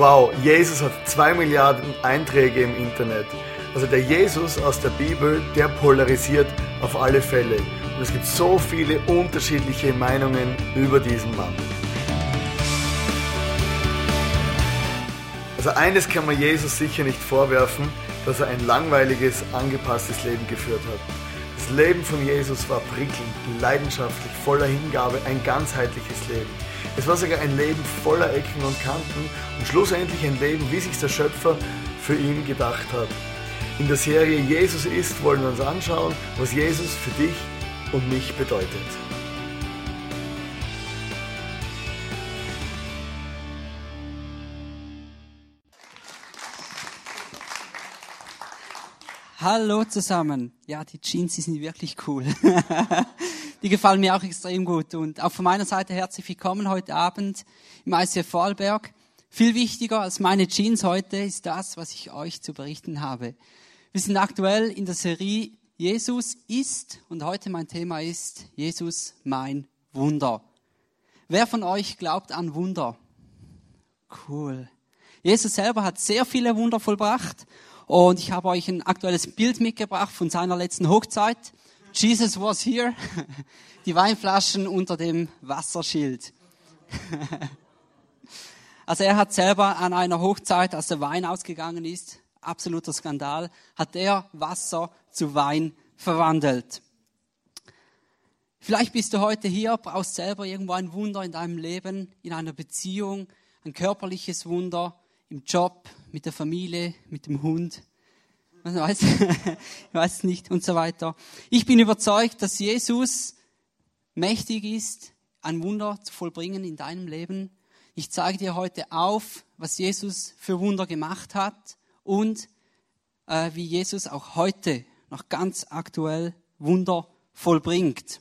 Wow, Jesus hat 2 Milliarden Einträge im Internet. Also der Jesus aus der Bibel, der polarisiert auf alle Fälle. Und es gibt so viele unterschiedliche Meinungen über diesen Mann. Also eines kann man Jesus sicher nicht vorwerfen, dass er ein langweiliges, angepasstes Leben geführt hat. Das Leben von Jesus war prickelnd, leidenschaftlich, voller Hingabe, ein ganzheitliches Leben. Es war sogar ein Leben voller Ecken und Kanten und schlussendlich ein Leben, wie sich der Schöpfer für ihn gedacht hat. In der Serie Jesus ist wollen wir uns anschauen, was Jesus für dich und mich bedeutet. Hallo zusammen. Ja, die Jeans sind wirklich cool. Die gefallen mir auch extrem gut. Und auch von meiner Seite herzlich willkommen heute Abend im ICF Vorarlberg. Viel wichtiger als meine Jeans heute ist das, was ich euch zu berichten habe. Wir sind aktuell in der Serie Jesus ist und heute mein Thema ist Jesus mein Wunder. Wer von euch glaubt an Wunder? Cool. Jesus selber hat sehr viele Wunder vollbracht und ich habe euch ein aktuelles Bild mitgebracht von seiner letzten Hochzeit. Jesus was here. Die Weinflaschen unter dem Wasserschild. Also er hat selber an einer Hochzeit, als der Wein ausgegangen ist, absoluter Skandal, hat er Wasser zu Wein verwandelt. Vielleicht bist du heute hier, brauchst selber irgendwo ein Wunder in deinem Leben, in einer Beziehung, ein körperliches Wunder, im Job, mit der Familie, mit dem Hund. Ich weiß nicht und so weiter. Ich bin überzeugt, dass Jesus mächtig ist, ein Wunder zu vollbringen in deinem Leben. Ich zeige dir heute auf, was Jesus für Wunder gemacht hat und wie Jesus auch heute noch ganz aktuell Wunder vollbringt.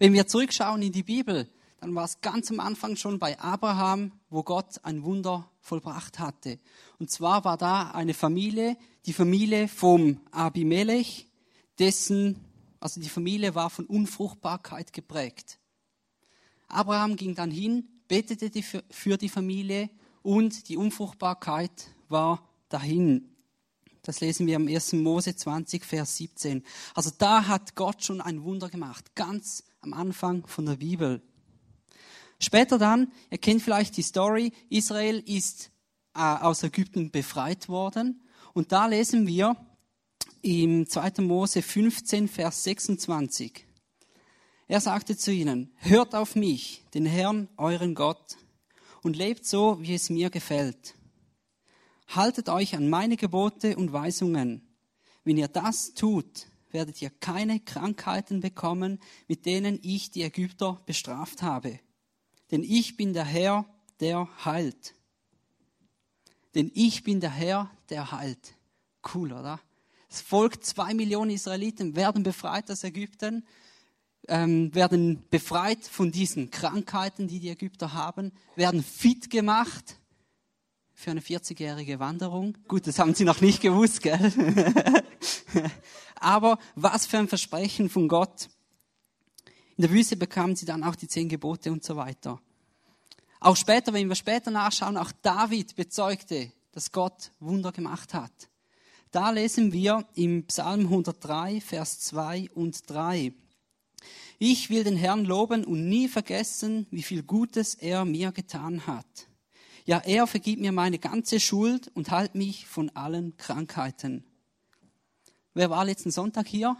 Wenn wir zurückschauen in die Bibel, dann war es ganz am Anfang schon bei Abraham, wo Gott ein Wunder vollbracht hatte. Und zwar war da eine Familie, die Familie vom Abimelech, also die Familie war von Unfruchtbarkeit geprägt. Abraham ging dann hin, betete für die Familie und die Unfruchtbarkeit war dahin. Das lesen wir im 1. Mose 20, Vers 17. Also da hat Gott schon ein Wunder gemacht, ganz am Anfang von der Bibel. Später dann, ihr kennt vielleicht die Story, Israel ist aus Ägypten befreit worden. Und da lesen wir im 2. Mose 15, Vers 26. Er sagte zu ihnen, hört auf mich, den Herrn, euren Gott, und lebt so, wie es mir gefällt. Haltet euch an meine Gebote und Weisungen. Wenn ihr das tut, werdet ihr keine Krankheiten bekommen, mit denen ich die Ägypter bestraft habe. Denn ich bin der Herr, der heilt. Denn ich bin der Herr, der heilt. Cool, oder? Es folgt 2 Millionen Israeliten, werden befreit aus Ägypten, werden befreit von diesen Krankheiten, die die Ägypter haben, werden fit gemacht für eine 40-jährige Wanderung. Gut, das haben sie noch nicht gewusst, gell? Aber was für ein Versprechen von Gott. In der Wüste bekamen sie dann auch die 10 Gebote und so weiter. Auch später, wenn wir später nachschauen, auch David bezeugte, dass Gott Wunder gemacht hat. Da lesen wir im Psalm 103, Vers 2 und 3. Ich will den Herrn loben und nie vergessen, wie viel Gutes er mir getan hat. Ja, er vergibt mir meine ganze Schuld und heilt mich von allen Krankheiten. Wer war letzten Sonntag hier?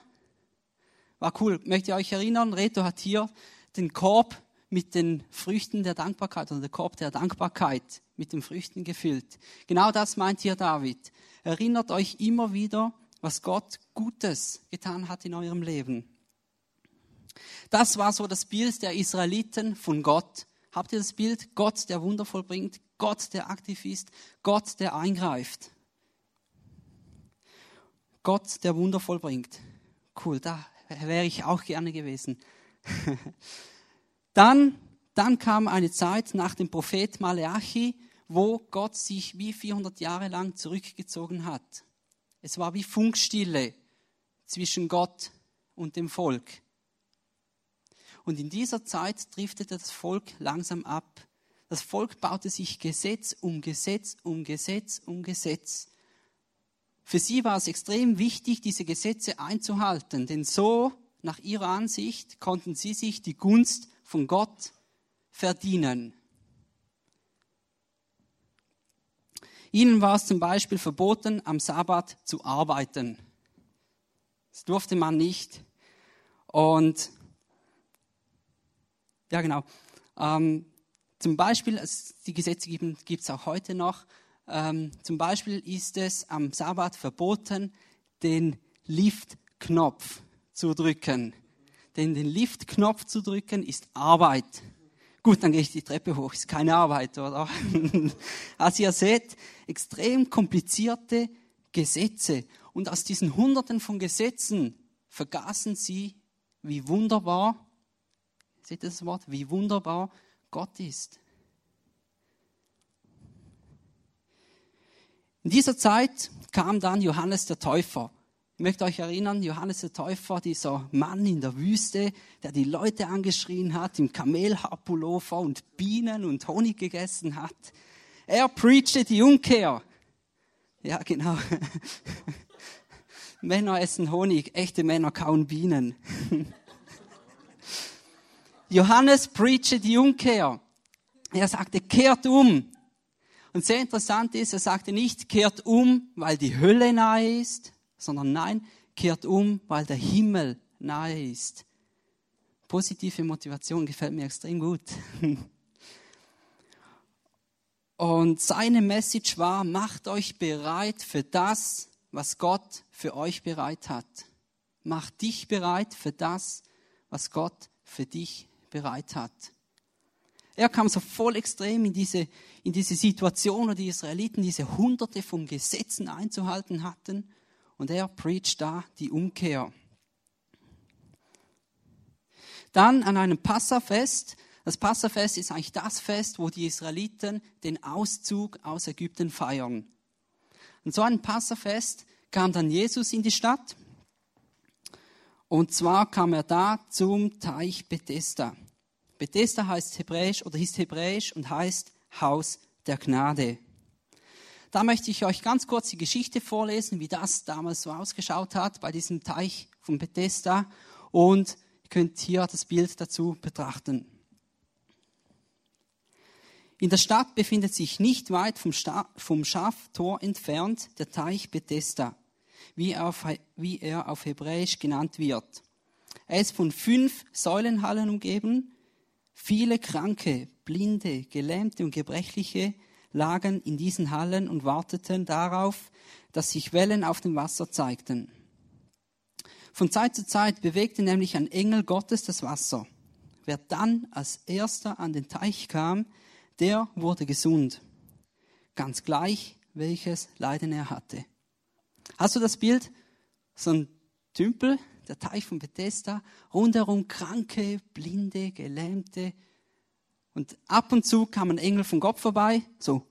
War cool. Möchtet ihr euch erinnern, Reto hat hier den Korb mit den Früchten der Dankbarkeit oder der Korb der Dankbarkeit mit den Früchten gefüllt. Genau das meint hier David. Erinnert euch immer wieder, was Gott Gutes getan hat in eurem Leben. Das war so das Bild der Israeliten von Gott. Habt ihr das Bild? Gott, der Wunder vollbringt, Gott, der aktiv ist, Gott, der eingreift. Gott, der Wunder vollbringt. Cool, da wäre ich auch gerne gewesen. Dann kam eine Zeit nach dem Prophet Maleachi, wo Gott sich wie 400 Jahre lang zurückgezogen hat. Es war wie Funkstille zwischen Gott und dem Volk. Und in dieser Zeit driftete das Volk langsam ab. Das Volk baute sich Gesetz um Gesetz um Gesetz um Gesetz. Für sie war es extrem wichtig, diese Gesetze einzuhalten, denn so, nach ihrer Ansicht, konnten sie sich die Gunst von Gott verdienen. Ihnen war es zum Beispiel verboten, am Sabbat zu arbeiten. Das durfte man nicht. Und ja, genau. Zum Beispiel, also die Gesetze gibt es auch heute noch. Zum Beispiel ist es am Sabbat verboten, den Liftknopf zu drücken. Denn den Liftknopf zu drücken ist Arbeit. Gut, dann gehe ich die Treppe hoch, ist keine Arbeit, oder? Also ihr seht, extrem komplizierte Gesetze. Und aus diesen Hunderten von Gesetzen vergaßen sie, wie wunderbar, seht ihr das Wort, wie wunderbar Gott ist. In dieser Zeit kam dann Johannes der Täufer. Ich möchte euch erinnern, Johannes der Täufer, dieser Mann in der Wüste, der die Leute angeschrien hat, im Kamelhaarpullover und Bienen und Honig gegessen hat. Er preachte die Umkehr. Ja, genau. Männer essen Honig, echte Männer kauen Bienen. Johannes preachte die Umkehr. Er sagte, kehrt um. Und sehr interessant ist, er sagte nicht, kehrt um, weil die Hölle nahe ist, sondern nein, kehrt um, weil der Himmel nahe ist. Positive Motivation gefällt mir extrem gut. Und seine Message war, macht euch bereit für das, was Gott für euch bereit hat. Mach dich bereit für das, was Gott für dich bereit hat. Er kam so voll extrem in diese Situation, wo die Israeliten diese Hunderte von Gesetzen einzuhalten hatten, und er preacht da die Umkehr. Dann an einem Passafest. Das Passafest ist eigentlich das Fest, wo die Israeliten den Auszug aus Ägypten feiern. Und so einem Passafest kam dann Jesus in die Stadt. Und zwar kam er da zum Teich Bethesda. Bethesda hieß hebräisch und heißt Haus der Gnade. Da möchte ich euch ganz kurz die Geschichte vorlesen, wie das damals so ausgeschaut hat bei diesem Teich von Bethesda. Und ihr könnt hier das Bild dazu betrachten. In der Stadt befindet sich nicht weit vom Schaftor entfernt der Teich Bethesda, wie er auf Hebräisch genannt wird. Er ist von 5 Säulenhallen umgeben. Viele Kranke, Blinde, Gelähmte und Gebrechliche lagen in diesen Hallen und warteten darauf, dass sich Wellen auf dem Wasser zeigten. Von Zeit zu Zeit bewegte nämlich ein Engel Gottes das Wasser. Wer dann als erster an den Teich kam, der wurde gesund. Ganz gleich, welches Leiden er hatte. Hast du das Bild? So ein Tümpel. Der Teich von Bethesda, rundherum Kranke, Blinde, Gelähmte. Und ab und zu kam ein Engel von Gott vorbei, so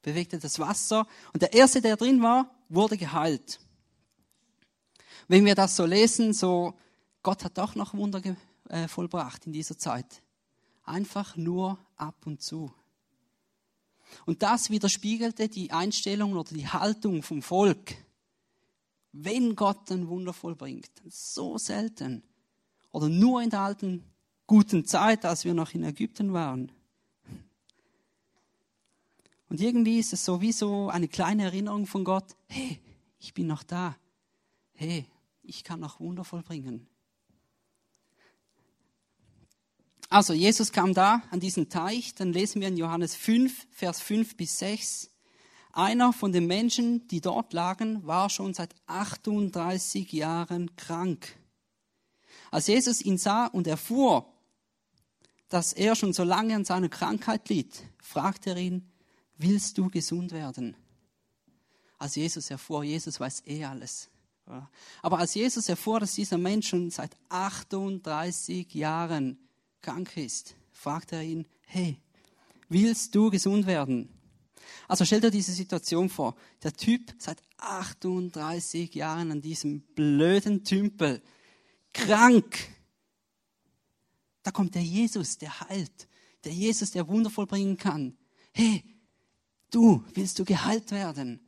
bewegte das Wasser. Und der Erste, der drin war, wurde geheilt. Wenn wir das so lesen, so Gott hat doch noch Wunder vollbracht in dieser Zeit. Einfach nur ab und zu. Und das widerspiegelte die Einstellung oder die Haltung vom Volk. Wenn Gott ein Wunder vollbringt, so selten. Oder nur in der alten, guten Zeit, als wir noch in Ägypten waren. Und irgendwie ist es sowieso eine kleine Erinnerung von Gott. Hey, ich bin noch da. Hey, ich kann noch Wunder vollbringen. Also Jesus kam da an diesen Teich. Dann lesen wir in Johannes 5, Vers 5 bis 6. Einer von den Menschen, die dort lagen, war schon seit 38 Jahren krank. Als Jesus ihn sah und erfuhr, dass er schon so lange an seiner Krankheit litt, fragte er ihn, willst du gesund werden? Als Jesus erfuhr, Jesus weiß alles. Aber als Jesus erfuhr, dass dieser Mensch schon seit 38 Jahren krank ist, fragte er ihn, hey, willst du gesund werden? Also stell dir diese Situation vor. Der Typ seit 38 Jahren an diesem blöden Tümpel. Krank. Da kommt der Jesus, der heilt. der Jesus, der Wunder vollbringen kann. Hey, du, willst du geheilt werden?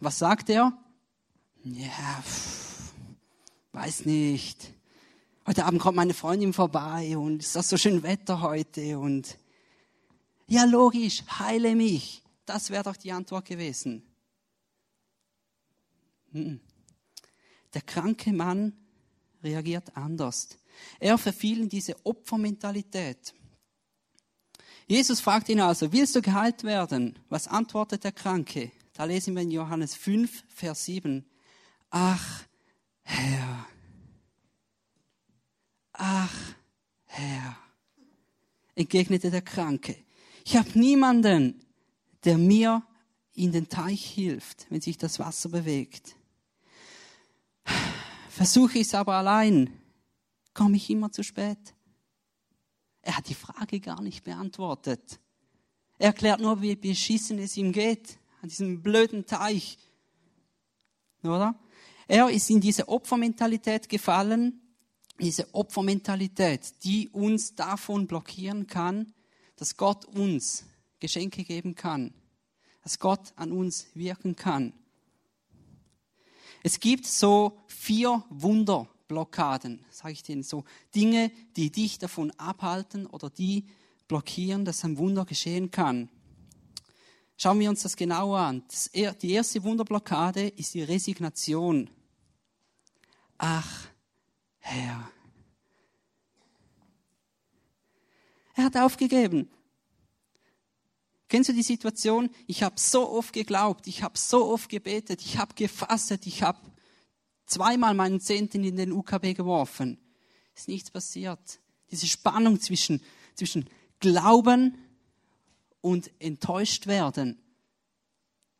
Was sagt er? Ja, weiß nicht. Heute Abend kommt meine Freundin vorbei und ist das so schön Wetter heute und ja, logisch, heile mich. Das wäre doch die Antwort gewesen. Der kranke Mann reagiert anders. Er verfiel in diese Opfermentalität. Jesus fragt ihn also, willst du geheilt werden? Was antwortet der Kranke? Da lesen wir in Johannes 5, Vers 7. Ach Herr, entgegnete der Kranke. Ich habe niemanden, der mir in den Teich hilft, wenn sich das Wasser bewegt. Versuche ich es aber allein, komme ich immer zu spät. Er hat die Frage gar nicht beantwortet. Er erklärt nur, wie beschissen es ihm geht, an diesem blöden Teich. Oder? Er ist in diese Opfermentalität gefallen, diese Opfermentalität, die uns davon blockieren kann, dass Gott uns Geschenke geben kann, dass Gott an uns wirken kann. Es gibt so 4 Wunderblockaden, sage ich denen so, Dinge, die dich davon abhalten oder die blockieren, dass ein Wunder geschehen kann. Schauen wir uns das genauer an. Die erste Wunderblockade ist die Resignation. Ach, Herr. Er hat aufgegeben. Kennst du die Situation? Ich habe so oft geglaubt, ich habe so oft gebetet, ich habe gefastet, ich habe 2-mal meinen Zehnten in den UKB geworfen. Ist nichts passiert. Diese Spannung zwischen Glauben und enttäuscht werden,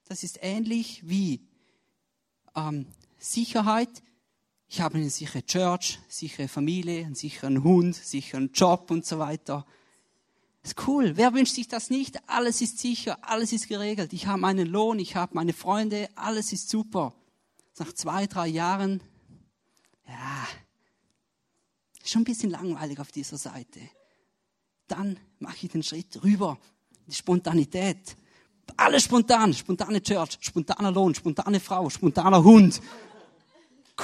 das ist ähnlich wie Sicherheit. Ich habe eine sichere Church, sichere Familie, einen sicheren Hund, sicheren Job und so weiter. Ist cool, wer wünscht sich das nicht? Alles ist sicher, alles ist geregelt. Ich habe meinen Lohn, ich habe meine Freunde, alles ist super. Nach 2-3 Jahren, ja, schon ein bisschen langweilig auf dieser Seite. Dann mache ich den Schritt rüber, die Spontanität. Alles spontan, spontane Church, spontaner Lohn, spontane Frau, spontaner Hund.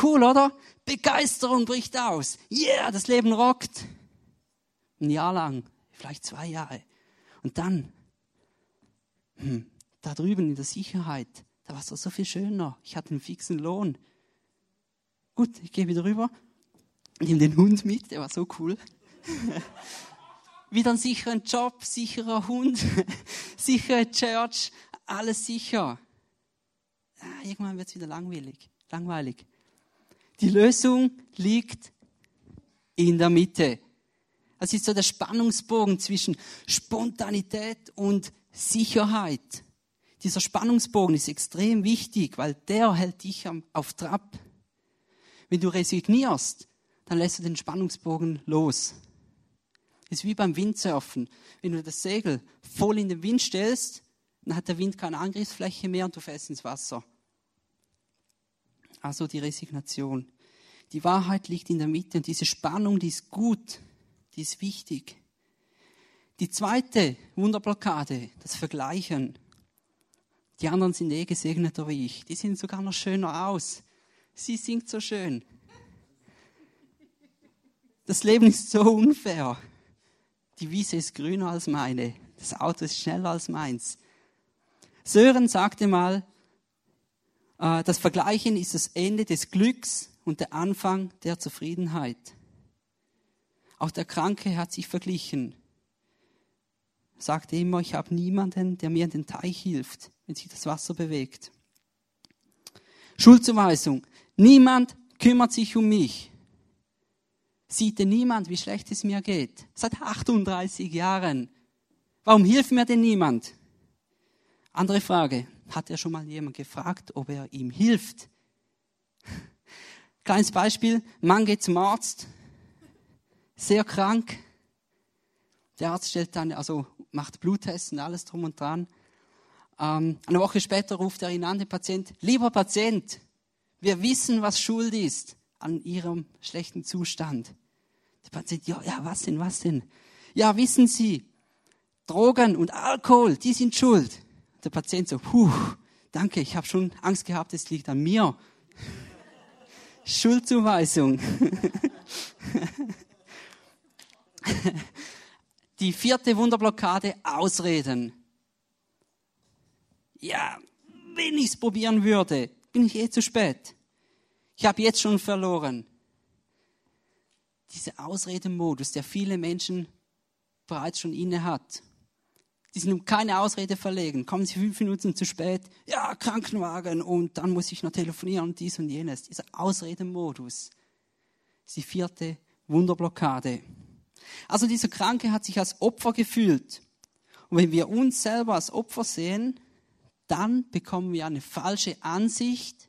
Cool, oder? Begeisterung bricht aus. Yeah, das Leben rockt. Ein Jahr lang. Vielleicht 2 Jahre. Und dann, da drüben in der Sicherheit, da war es doch so viel schöner. Ich hatte einen fixen Lohn. Gut, ich gehe wieder rüber, nehme den Hund mit, der war so cool. Wieder einen sicheren Job, sicherer Hund, sichere Church, alles sicher. Ah, irgendwann wird es wieder langweilig. Die Lösung liegt in der Mitte. Das ist so der Spannungsbogen zwischen Spontanität und Sicherheit. Dieser Spannungsbogen ist extrem wichtig, weil der hält dich auf Trab. Wenn du resignierst, dann lässt du den Spannungsbogen los. Das ist wie beim Windsurfen. Wenn du das Segel voll in den Wind stellst, dann hat der Wind keine Angriffsfläche mehr und du fällst ins Wasser. Also die Resignation. Die Wahrheit liegt in der Mitte und diese Spannung, die ist gut. Die ist wichtig. Die zweite Wunderblockade, das Vergleichen. Die anderen sind gesegneter wie ich. Die sehen sogar noch schöner aus. Sie singt so schön. Das Leben ist so unfair. Die Wiese ist grüner als meine. Das Auto ist schneller als meins. Sören sagte mal, das Vergleichen ist das Ende des Glücks und der Anfang der Zufriedenheit. Auch der Kranke hat sich verglichen. Er sagte immer, ich habe niemanden, der mir in den Teich hilft, wenn sich das Wasser bewegt. Schuldzuweisung. Niemand kümmert sich um mich. Sieht denn niemand, wie schlecht es mir geht? Seit 38 Jahren. Warum hilft mir denn niemand? Andere Frage. Hat er schon mal jemand gefragt, ob er ihm hilft? Kleines Beispiel. Mann geht zum Arzt. Sehr krank. Der Arzt stellt dann, also macht Bluttests und alles drum und dran. Eine Woche später ruft er ihn an, den Patient. Lieber Patient, wir wissen, was schuld ist an Ihrem schlechten Zustand. Der Patient, ja, was denn? ja, wissen Sie, Drogen und Alkohol, die sind schuld. Der Patient so, danke, ich habe schon Angst gehabt, es liegt an mir. Schuldzuweisung. Die vierte Wunderblockade, Ausreden. Ja, wenn ich es probieren würde, bin ich eh zu spät. Ich habe jetzt schon verloren. Dieser Ausredenmodus, der viele Menschen bereits schon inne hat. Die sind um keine Ausrede verlegen. Kommen Sie 5 Minuten zu spät, ja, Krankenwagen und dann muss ich noch telefonieren und dies und jenes. Dieser Ausredenmodus ist die vierte Wunderblockade. Also dieser Kranke hat sich als Opfer gefühlt. Und wenn wir uns selber als Opfer sehen, dann bekommen wir eine falsche Ansicht,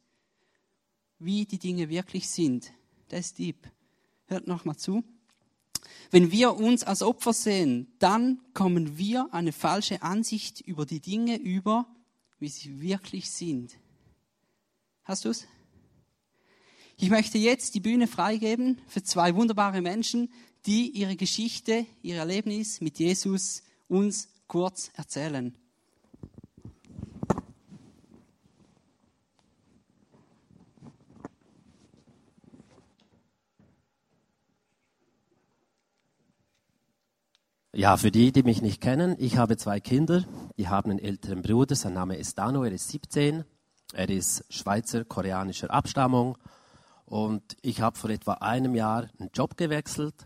wie die Dinge wirklich sind. Das ist deep. Hört nochmal zu. Wenn wir uns als Opfer sehen, dann kommen wir eine falsche Ansicht über die Dinge über, wie sie wirklich sind. Hast du es? Ich möchte jetzt die Bühne freigeben für 2 wunderbare Menschen, die ihre Geschichte, ihr Erlebnis mit Jesus uns kurz erzählen. Ja, für die mich nicht kennen, ich habe 2 Kinder, die haben einen älteren Bruder, sein Name ist Dano, er ist 17, er ist Schweizer, koreanischer Abstammung und ich habe vor etwa einem Jahr einen Job gewechselt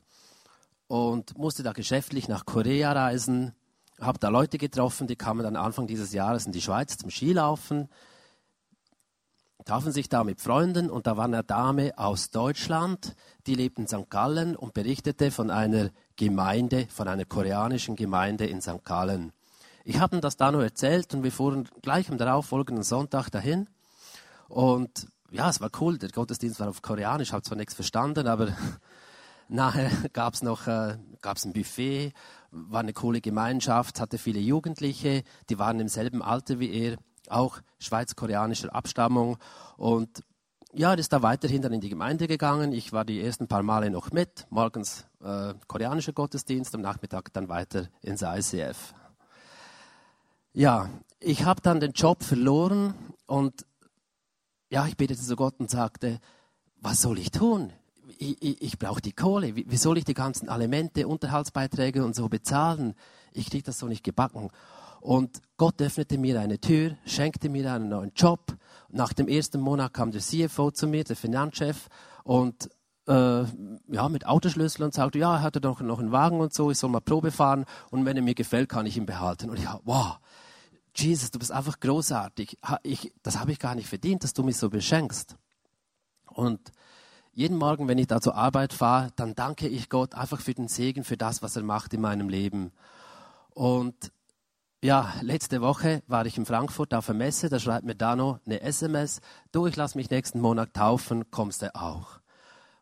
und musste da geschäftlich nach Korea reisen, habe da Leute getroffen, die kamen dann Anfang dieses Jahres in die Schweiz zum Skilaufen, trafen sich da mit Freunden und da war eine Dame aus Deutschland, die lebt in St. Gallen und berichtete von einer Gemeinde, von einer koreanischen Gemeinde in St. Gallen. Ich habe ihm das Dano erzählt und wir fuhren gleich am darauffolgenden Sonntag dahin und ja, es war cool, der Gottesdienst war auf Koreanisch, habe zwar nichts verstanden, aber nachher gab es noch ein Buffet, war eine coole Gemeinschaft, hatte viele Jugendliche, die waren im selben Alter wie er, auch schweiz-koreanischer Abstammung und ja, er ist da weiterhin dann in die Gemeinde gegangen. Ich war die ersten paar Male noch mit. Morgens koreanischer Gottesdienst, am Nachmittag dann weiter ins ICF. Ja, ich habe dann den Job verloren und ja, ich betete zu Gott und sagte, was soll ich tun? Ich brauche die Kohle. Wie soll ich die ganzen Alimente, Unterhaltsbeiträge und so bezahlen? Ich kriege das so nicht gebacken. Und Gott öffnete mir eine Tür, schenkte mir einen neuen Job. Nach dem ersten Monat kam der CFO zu mir, der Finanzchef, und mit Autoschlüssel und sagte, ja, er hatte doch noch einen Wagen und so, ich soll mal Probe fahren und wenn er mir gefällt, kann ich ihn behalten. Und ich dachte, wow, Jesus, du bist einfach großartig. Das habe ich gar nicht verdient, dass du mich so beschenkst. Und jeden Morgen, wenn ich da zur Arbeit fahre, dann danke ich Gott einfach für den Segen, für das, was er macht in meinem Leben. Und ja, letzte Woche war ich in Frankfurt auf der Messe, da schreibt mir Dano eine SMS, du, ich lasse mich nächsten Monat taufen, kommst du auch?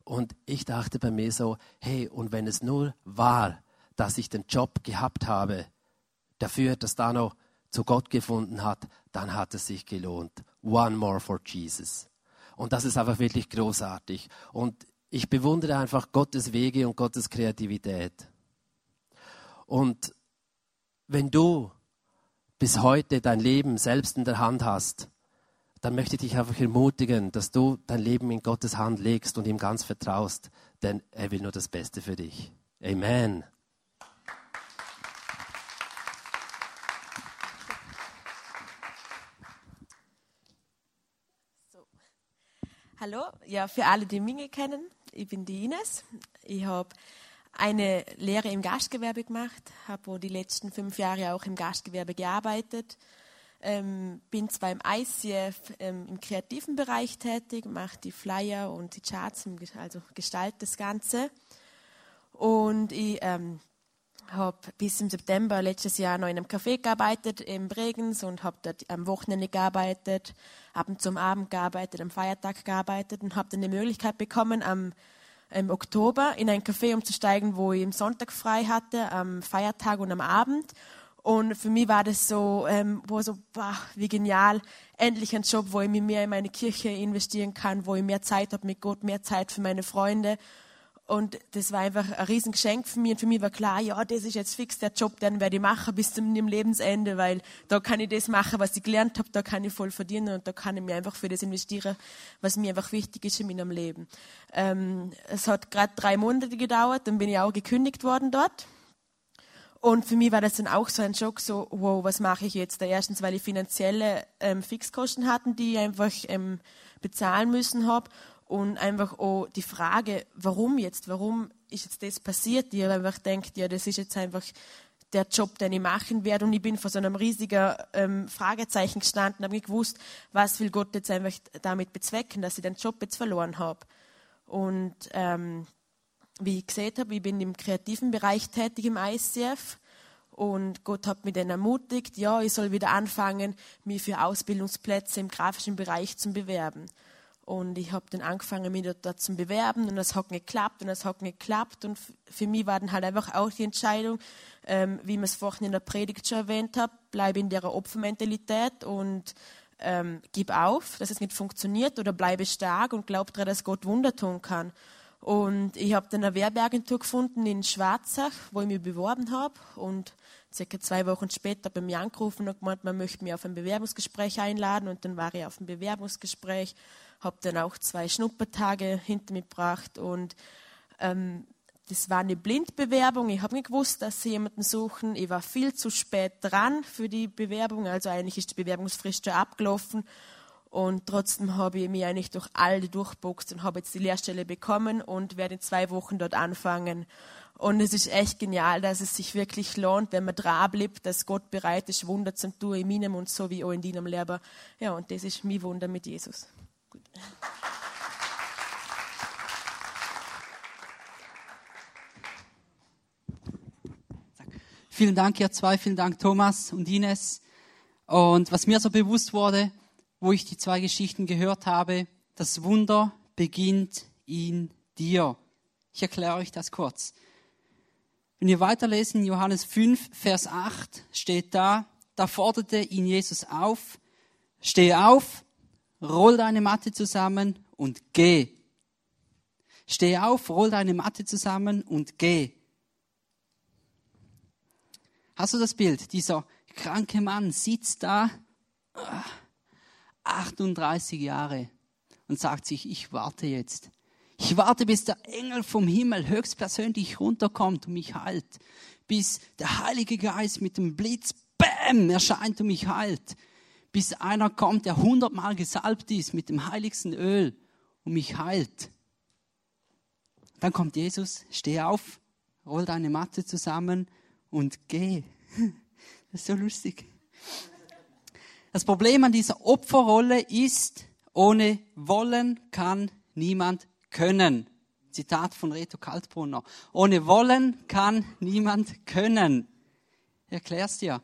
Und ich dachte bei mir so, hey, und wenn es nur war, dass ich den Job gehabt habe, dafür, dass Dano zu Gott gefunden hat, dann hat es sich gelohnt. One more for Jesus. Und das ist einfach wirklich großartig. Und ich bewundere einfach Gottes Wege und Gottes Kreativität. Und wenn du bis heute dein Leben selbst in der Hand hast, dann möchte ich dich einfach ermutigen, dass du dein Leben in Gottes Hand legst und ihm ganz vertraust, denn er will nur das Beste für dich. Amen. So. Hallo, ja, für alle, die mich kennen, ich bin die Ines. Ich habe eine Lehre im Gastgewerbe gemacht, habe die letzten 5 Jahre auch im Gastgewerbe gearbeitet. Bin zwar im ICF im kreativen Bereich tätig, mache die Flyer und die Charts, also gestalte das Ganze. Und ich habe bis im September letztes Jahr noch in einem Café gearbeitet, in Bregenz, und habe dort am Wochenende gearbeitet, ab und zum Abend gearbeitet, am Feiertag gearbeitet und habe dann die Möglichkeit bekommen, im Oktober in ein Café umzusteigen, wo ich am Sonntag frei hatte, am Feiertag und am Abend. Und für mich war das so, wie genial, endlich ein Job, wo ich mich mehr in meine Kirche investieren kann, wo ich mehr Zeit habe mit Gott, mehr Zeit für meine Freunde. Und das war einfach ein Riesengeschenk für mich. Und für mich war klar, ja, das ist jetzt fix der Job, den werde ich machen bis zu meinem Lebensende, weil da kann ich das machen, was ich gelernt habe, da kann ich voll verdienen und da kann ich mich einfach für das investieren, was mir einfach wichtig ist in meinem Leben. Es hat gerade 3 Monate gedauert, dann bin ich auch gekündigt worden dort. Und für mich war das dann auch so ein Schock, so, wow, was mache ich jetzt? Erstens, weil ich finanzielle Fixkosten hatten, die ich einfach bezahlen müssen habe. Und einfach auch die Frage, warum jetzt? Warum ist jetzt das passiert? Ich habe einfach gedacht, ja, das ist jetzt einfach der Job, den ich machen werde. Und ich bin vor so einem riesigen Fragezeichen gestanden, habe nicht gewusst, was will Gott jetzt einfach damit bezwecken, dass ich den Job jetzt verloren habe. Und wie ich gesehen habe, ich bin im kreativen Bereich tätig im ICF. Und Gott hat mich dann ermutigt, ja, ich soll wieder anfangen, mich für Ausbildungsplätze im grafischen Bereich zu bewerben. Und ich habe dann angefangen, mich dort zu bewerben und das hat geklappt und das hat geklappt. Und für mich war dann halt einfach auch die Entscheidung, wie ich es vorhin in der Predigt schon erwähnt habe, bleibe in der Opfermentalität und gib auf, dass es nicht funktioniert, oder bleibe stark und glaube daran, dass Gott Wunder tun kann. Und ich habe dann eine Werbeagentur gefunden in Schwarzach, wo ich mich beworben habe, und circa 2 Wochen später bei mir angerufen und gemeint, man möchte mich auf ein Bewerbungsgespräch einladen, und dann war ich auf dem Bewerbungsgespräch. Habe dann auch 2 Schnuppertage hinter mir gebracht und das war eine Blindbewerbung. Ich habe nicht gewusst, dass sie jemanden suchen. Ich war viel zu spät dran für die Bewerbung, also eigentlich ist die Bewerbungsfrist schon abgelaufen, und trotzdem habe ich mich eigentlich durch alle durchboxt und habe jetzt die Lehrstelle bekommen und werde in 2 Wochen dort anfangen. Und es ist echt genial, dass es sich wirklich lohnt, wenn man dran bleibt, dass Gott bereit ist, Wunder zu tun in meinem und so wie auch in deinem Leben. Ja, und das ist mein Wunder mit Jesus. Gut. Vielen Dank, ihr zwei. Vielen Dank, Thomas und Ines. Und was mir so bewusst wurde, wo ich die zwei Geschichten gehört habe, das Wunder beginnt in dir. Ich erkläre euch das kurz. Wenn wir weiterlesen, Johannes 5, Vers 8 steht da forderte ihn Jesus auf, steh auf, roll deine Matte zusammen und geh. Steh auf, roll deine Matte zusammen und geh. Hast du das Bild? Dieser kranke Mann sitzt da, 38 Jahre, und sagt sich, ich warte jetzt. Ich warte, bis der Engel vom Himmel höchstpersönlich runterkommt und mich heilt. Bis der Heilige Geist mit dem Blitz, bäm, erscheint und mich heilt. Bis einer kommt, der 100-mal gesalbt ist mit dem heiligsten Öl und mich heilt. Dann kommt Jesus, steh auf, roll deine Matte zusammen und geh. Das ist so lustig. Das Problem an dieser Opferrolle ist, ohne Wollen kann niemand können. Zitat von Reto Kaltbrunner. Ohne Wollen kann niemand können. Ich erklär's dir.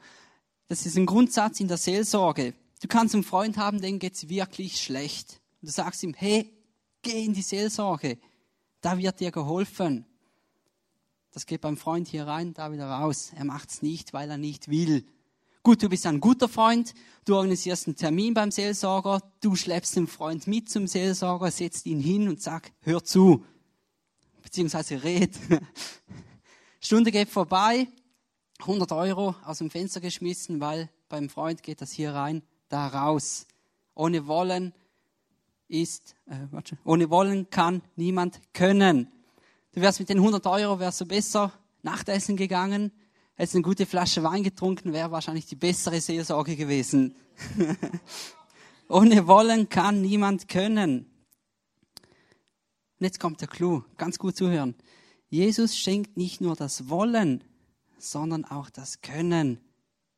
Das ist ein Grundsatz in der Seelsorge. Du kannst einen Freund haben, dem geht's wirklich schlecht. Und du sagst ihm, hey, geh in die Seelsorge. Da wird dir geholfen. Das geht beim Freund hier rein, da wieder raus. Er macht's nicht, weil er nicht will. Gut, du bist ein guter Freund, du organisierst einen Termin beim Seelsorger, du schleppst den Freund mit zum Seelsorger, setzt ihn hin und sag, hör zu, beziehungsweise red. Stunde geht vorbei, 100 Euro aus dem Fenster geschmissen, weil beim Freund geht das hier rein, da raus. Ohne Wollen kann niemand können. Du wärst mit den 100 Euro, wärst du besser Nachtessen gegangen, hättest eine gute Flasche Wein getrunken, wäre wahrscheinlich die bessere Seelsorge gewesen. Ohne Wollen kann niemand können. Und jetzt kommt der Clou, ganz gut zuhören. Jesus schenkt nicht nur das Wollen, sondern auch das Können.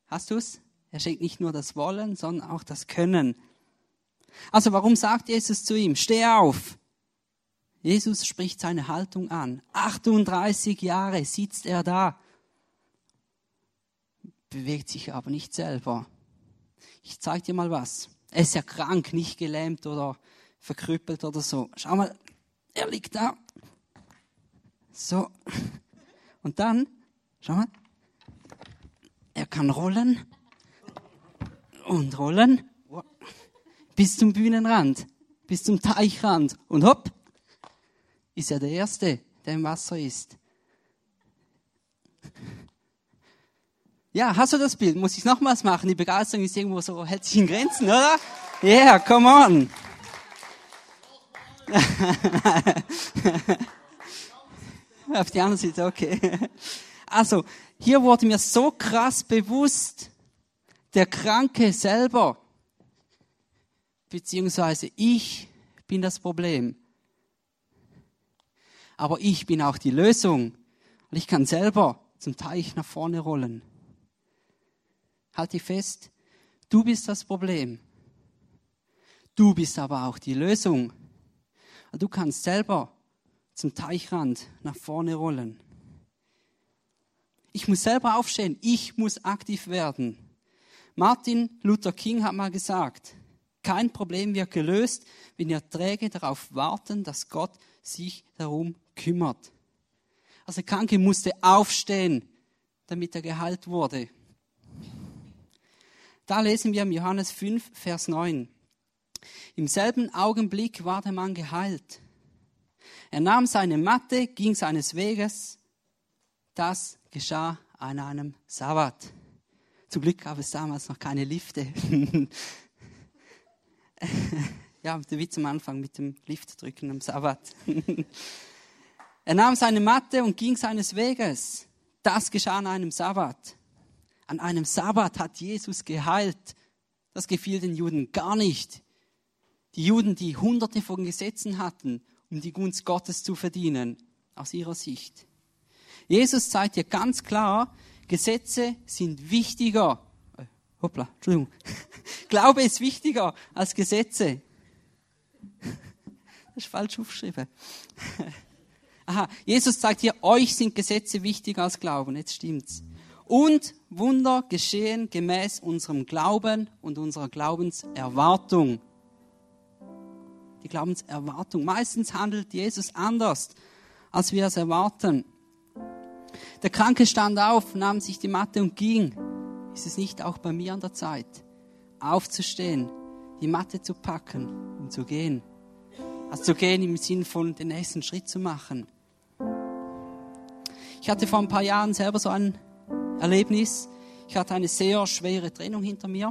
Hast du's? Er schenkt nicht nur das Wollen, sondern auch das Können. Also warum sagt Jesus zu ihm, steh auf? Jesus spricht seine Haltung an. 38 Jahre sitzt er da. Bewegt sich aber nicht selber. Ich zeig dir mal was. Er ist ja krank, nicht gelähmt oder verkrüppelt oder so. Schau mal, er liegt da. So. Und dann, schau mal, er kann rollen und rollen bis zum Bühnenrand, bis zum Teichrand. Und hopp, ist er der Erste, der im Wasser ist. Ja, hast du das Bild? Muss ich es nochmals machen? Die Begeisterung ist irgendwo so, hält sich in Grenzen, oder? Yeah, come on. Auf die andere Seite, okay. Also, hier wurde mir so krass bewusst, der Kranke selber, beziehungsweise ich bin das Problem. Aber ich bin auch die Lösung. Und ich kann selber zum Teich nach vorne rollen. Halt dich fest, du bist das Problem. Du bist aber auch die Lösung. Und du kannst selber zum Teichrand nach vorne rollen. Ich muss selber aufstehen, ich muss aktiv werden. Martin Luther King hat mal gesagt, kein Problem wird gelöst, wenn wir träge darauf warten, dass Gott sich darum kümmert. Also der Kranke musste aufstehen, damit er geheilt wurde. Da lesen wir im Johannes 5, Vers 9. Im selben Augenblick war der Mann geheilt. Er nahm seine Matte, ging seines Weges. Das geschah an einem Sabbat. Zum Glück gab es damals noch keine Lifte. Ja, der Witz am Anfang mit dem Liftdrücken am Sabbat. Er nahm seine Matte und ging seines Weges. Das geschah an einem Sabbat. An einem Sabbat hat Jesus geheilt. Das gefiel den Juden gar nicht. Die Juden, die Hunderte von Gesetzen hatten, um die Gunst Gottes zu verdienen, aus ihrer Sicht. Jesus zeigt dir ganz klar, Gesetze sind wichtiger. Hoppla, Entschuldigung. Glaube ist wichtiger als Gesetze. Das ist falsch aufgeschrieben. Aha, Jesus sagt hier, euch sind Gesetze wichtiger als Glauben. Jetzt stimmt's. Und Wunder geschehen gemäß unserem Glauben und unserer Glaubenserwartung. Die Glaubenserwartung. Meistens handelt Jesus anders, als wir es erwarten. Der Kranke stand auf, nahm sich die Matte und ging. Ist es nicht auch bei mir an der Zeit, aufzustehen, die Matte zu packen und zu gehen? Also zu gehen im Sinn von den nächsten Schritt zu machen. Ich hatte vor ein paar Jahren selber so ein Erlebnis. Ich hatte eine sehr schwere Trennung hinter mir,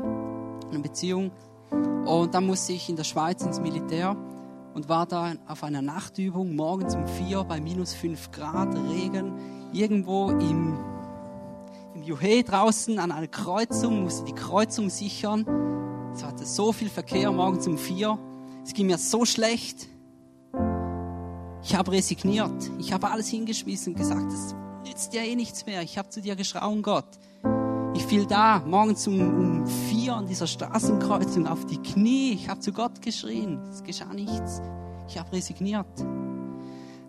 eine Beziehung. Und dann musste ich in der Schweiz ins Militär und war da auf einer Nachtübung morgens um 4 bei -5 Grad, Regen, irgendwo im Juhé draußen an einer Kreuzung, musste die Kreuzung sichern. Es hatte so viel Verkehr morgens um 4. Es ging mir so schlecht. Ich habe resigniert. Ich habe alles hingeschmissen und gesagt, das nützt dir eh nichts mehr. Ich habe zu dir geschrauen, Gott. Ich fiel da morgens um 4 an dieser Straßenkreuzung auf die Knie. Ich habe zu Gott geschrien. Es geschah nichts. Ich habe resigniert.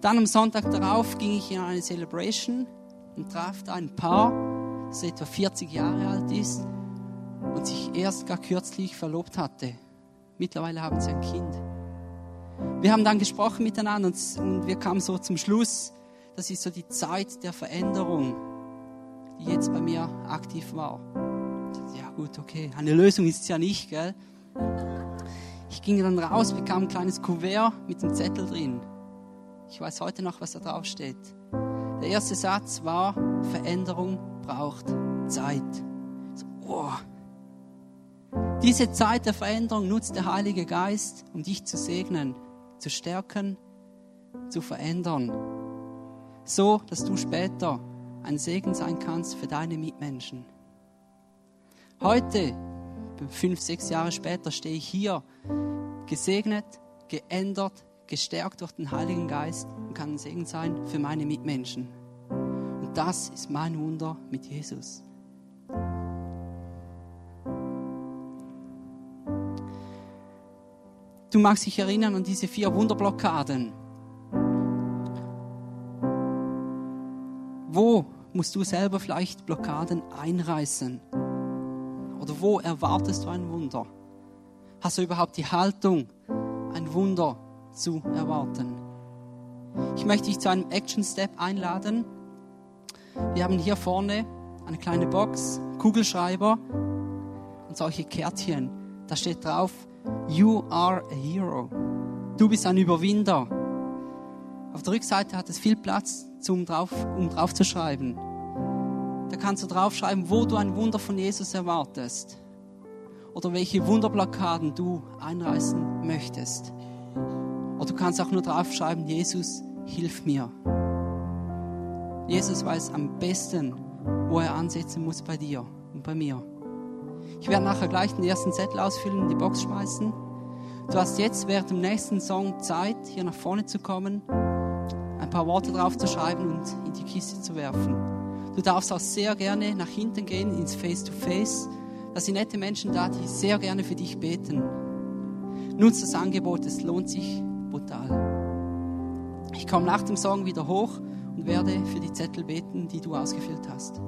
Dann am Sonntag darauf ging ich in eine Celebration und traf da ein Paar, das etwa 40 Jahre alt ist und sich erst gar kürzlich verlobt hatte. Mittlerweile haben sie ein Kind. Wir haben dann gesprochen miteinander und wir kamen so zum Schluss, das ist so die Zeit der Veränderung, die jetzt bei mir aktiv war. Ja gut, okay, eine Lösung ist es ja nicht, gell? Ich ging dann raus, bekam ein kleines Kuvert mit einem Zettel drin. Ich weiß heute noch, was da drauf steht. Der erste Satz war, Veränderung braucht Zeit. So, oh. Diese Zeit der Veränderung nutzt der Heilige Geist, um dich zu segnen, zu stärken, zu verändern. So, dass du später ein Segen sein kannst für deine Mitmenschen. Heute, 5, 6 Jahre später, stehe ich hier, gesegnet, geändert, gestärkt durch den Heiligen Geist und kann ein Segen sein für meine Mitmenschen. Und das ist mein Wunder mit Jesus. Du magst dich erinnern an diese 4 Wunderblockaden. Wo musst du selber vielleicht Blockaden einreißen? Oder wo erwartest du ein Wunder? Hast du überhaupt die Haltung, ein Wunder zu erwarten? Ich möchte dich zu einem Action-Step einladen. Wir haben hier vorne eine kleine Box, Kugelschreiber und solche Kärtchen. Da steht drauf, You are a hero. Du bist ein Überwinder. Auf der Rückseite hat es viel Platz, um drauf zu schreiben. Da kannst du draufschreiben, wo du ein Wunder von Jesus erwartest oder welche Wunderblockaden du einreißen möchtest. Oder du kannst auch nur draufschreiben, Jesus, hilf mir. Jesus weiß am besten, wo er ansetzen muss bei dir und bei mir. Ich werde nachher gleich den ersten Zettel ausfüllen und die Box schmeißen. Du hast jetzt während dem nächsten Song Zeit, hier nach vorne zu kommen, ein paar Worte drauf zu schreiben und in die Kiste zu werfen. Du darfst auch sehr gerne nach hinten gehen, ins Face-to-Face. Da sind nette Menschen da, die sehr gerne für dich beten. Nutz das Angebot, es lohnt sich brutal. Ich komme nach dem Song wieder hoch und werde für die Zettel beten, die du ausgefüllt hast.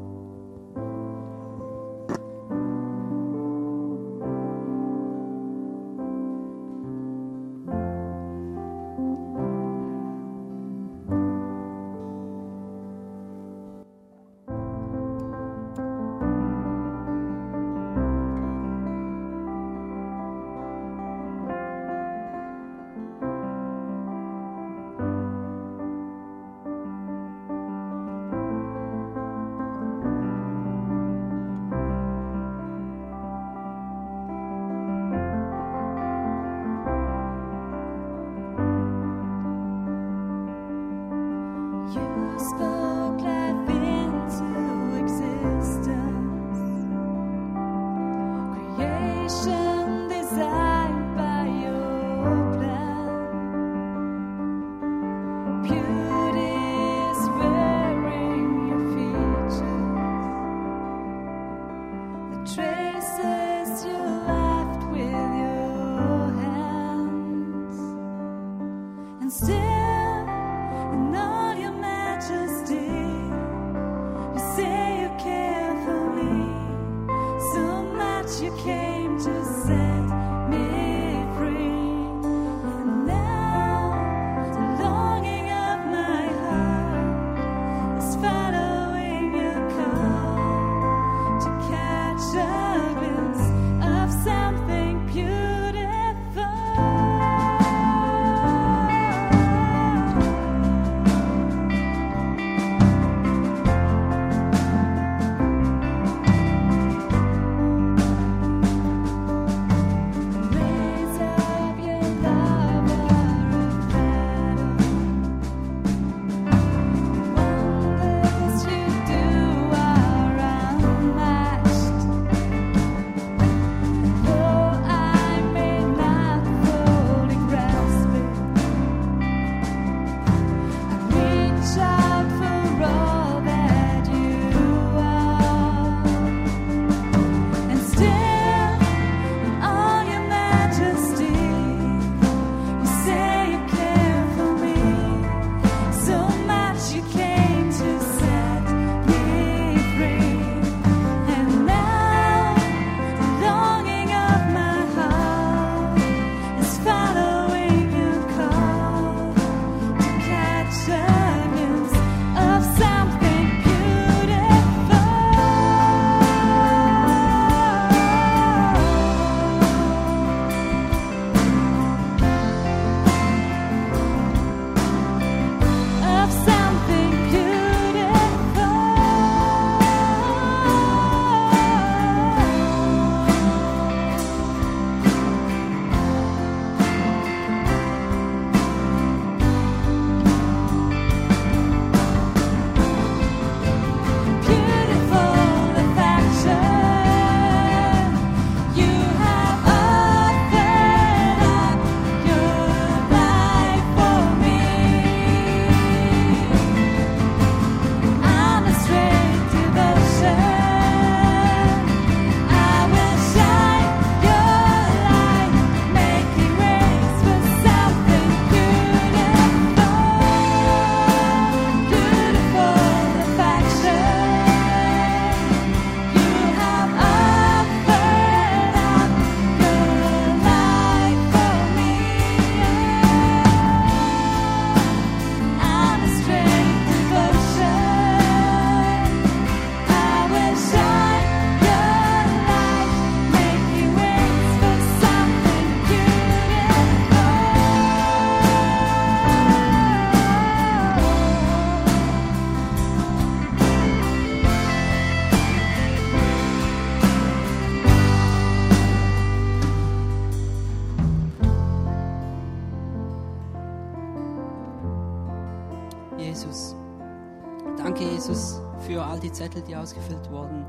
die Zettel, die ausgefüllt wurden.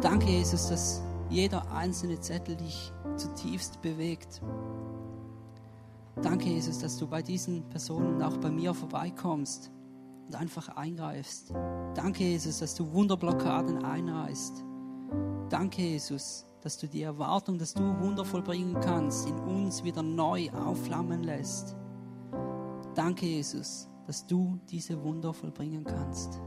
Danke, Jesus, dass jeder einzelne Zettel dich zutiefst bewegt. Danke, Jesus, dass du bei diesen Personen und auch bei mir vorbeikommst und einfach eingreifst. Danke, Jesus, dass du Wunderblockaden einreißt. Danke, Jesus, dass du die Erwartung, dass du Wunder vollbringen kannst, in uns wieder neu aufflammen lässt. Danke, Jesus, dass du diese Wunder vollbringen kannst.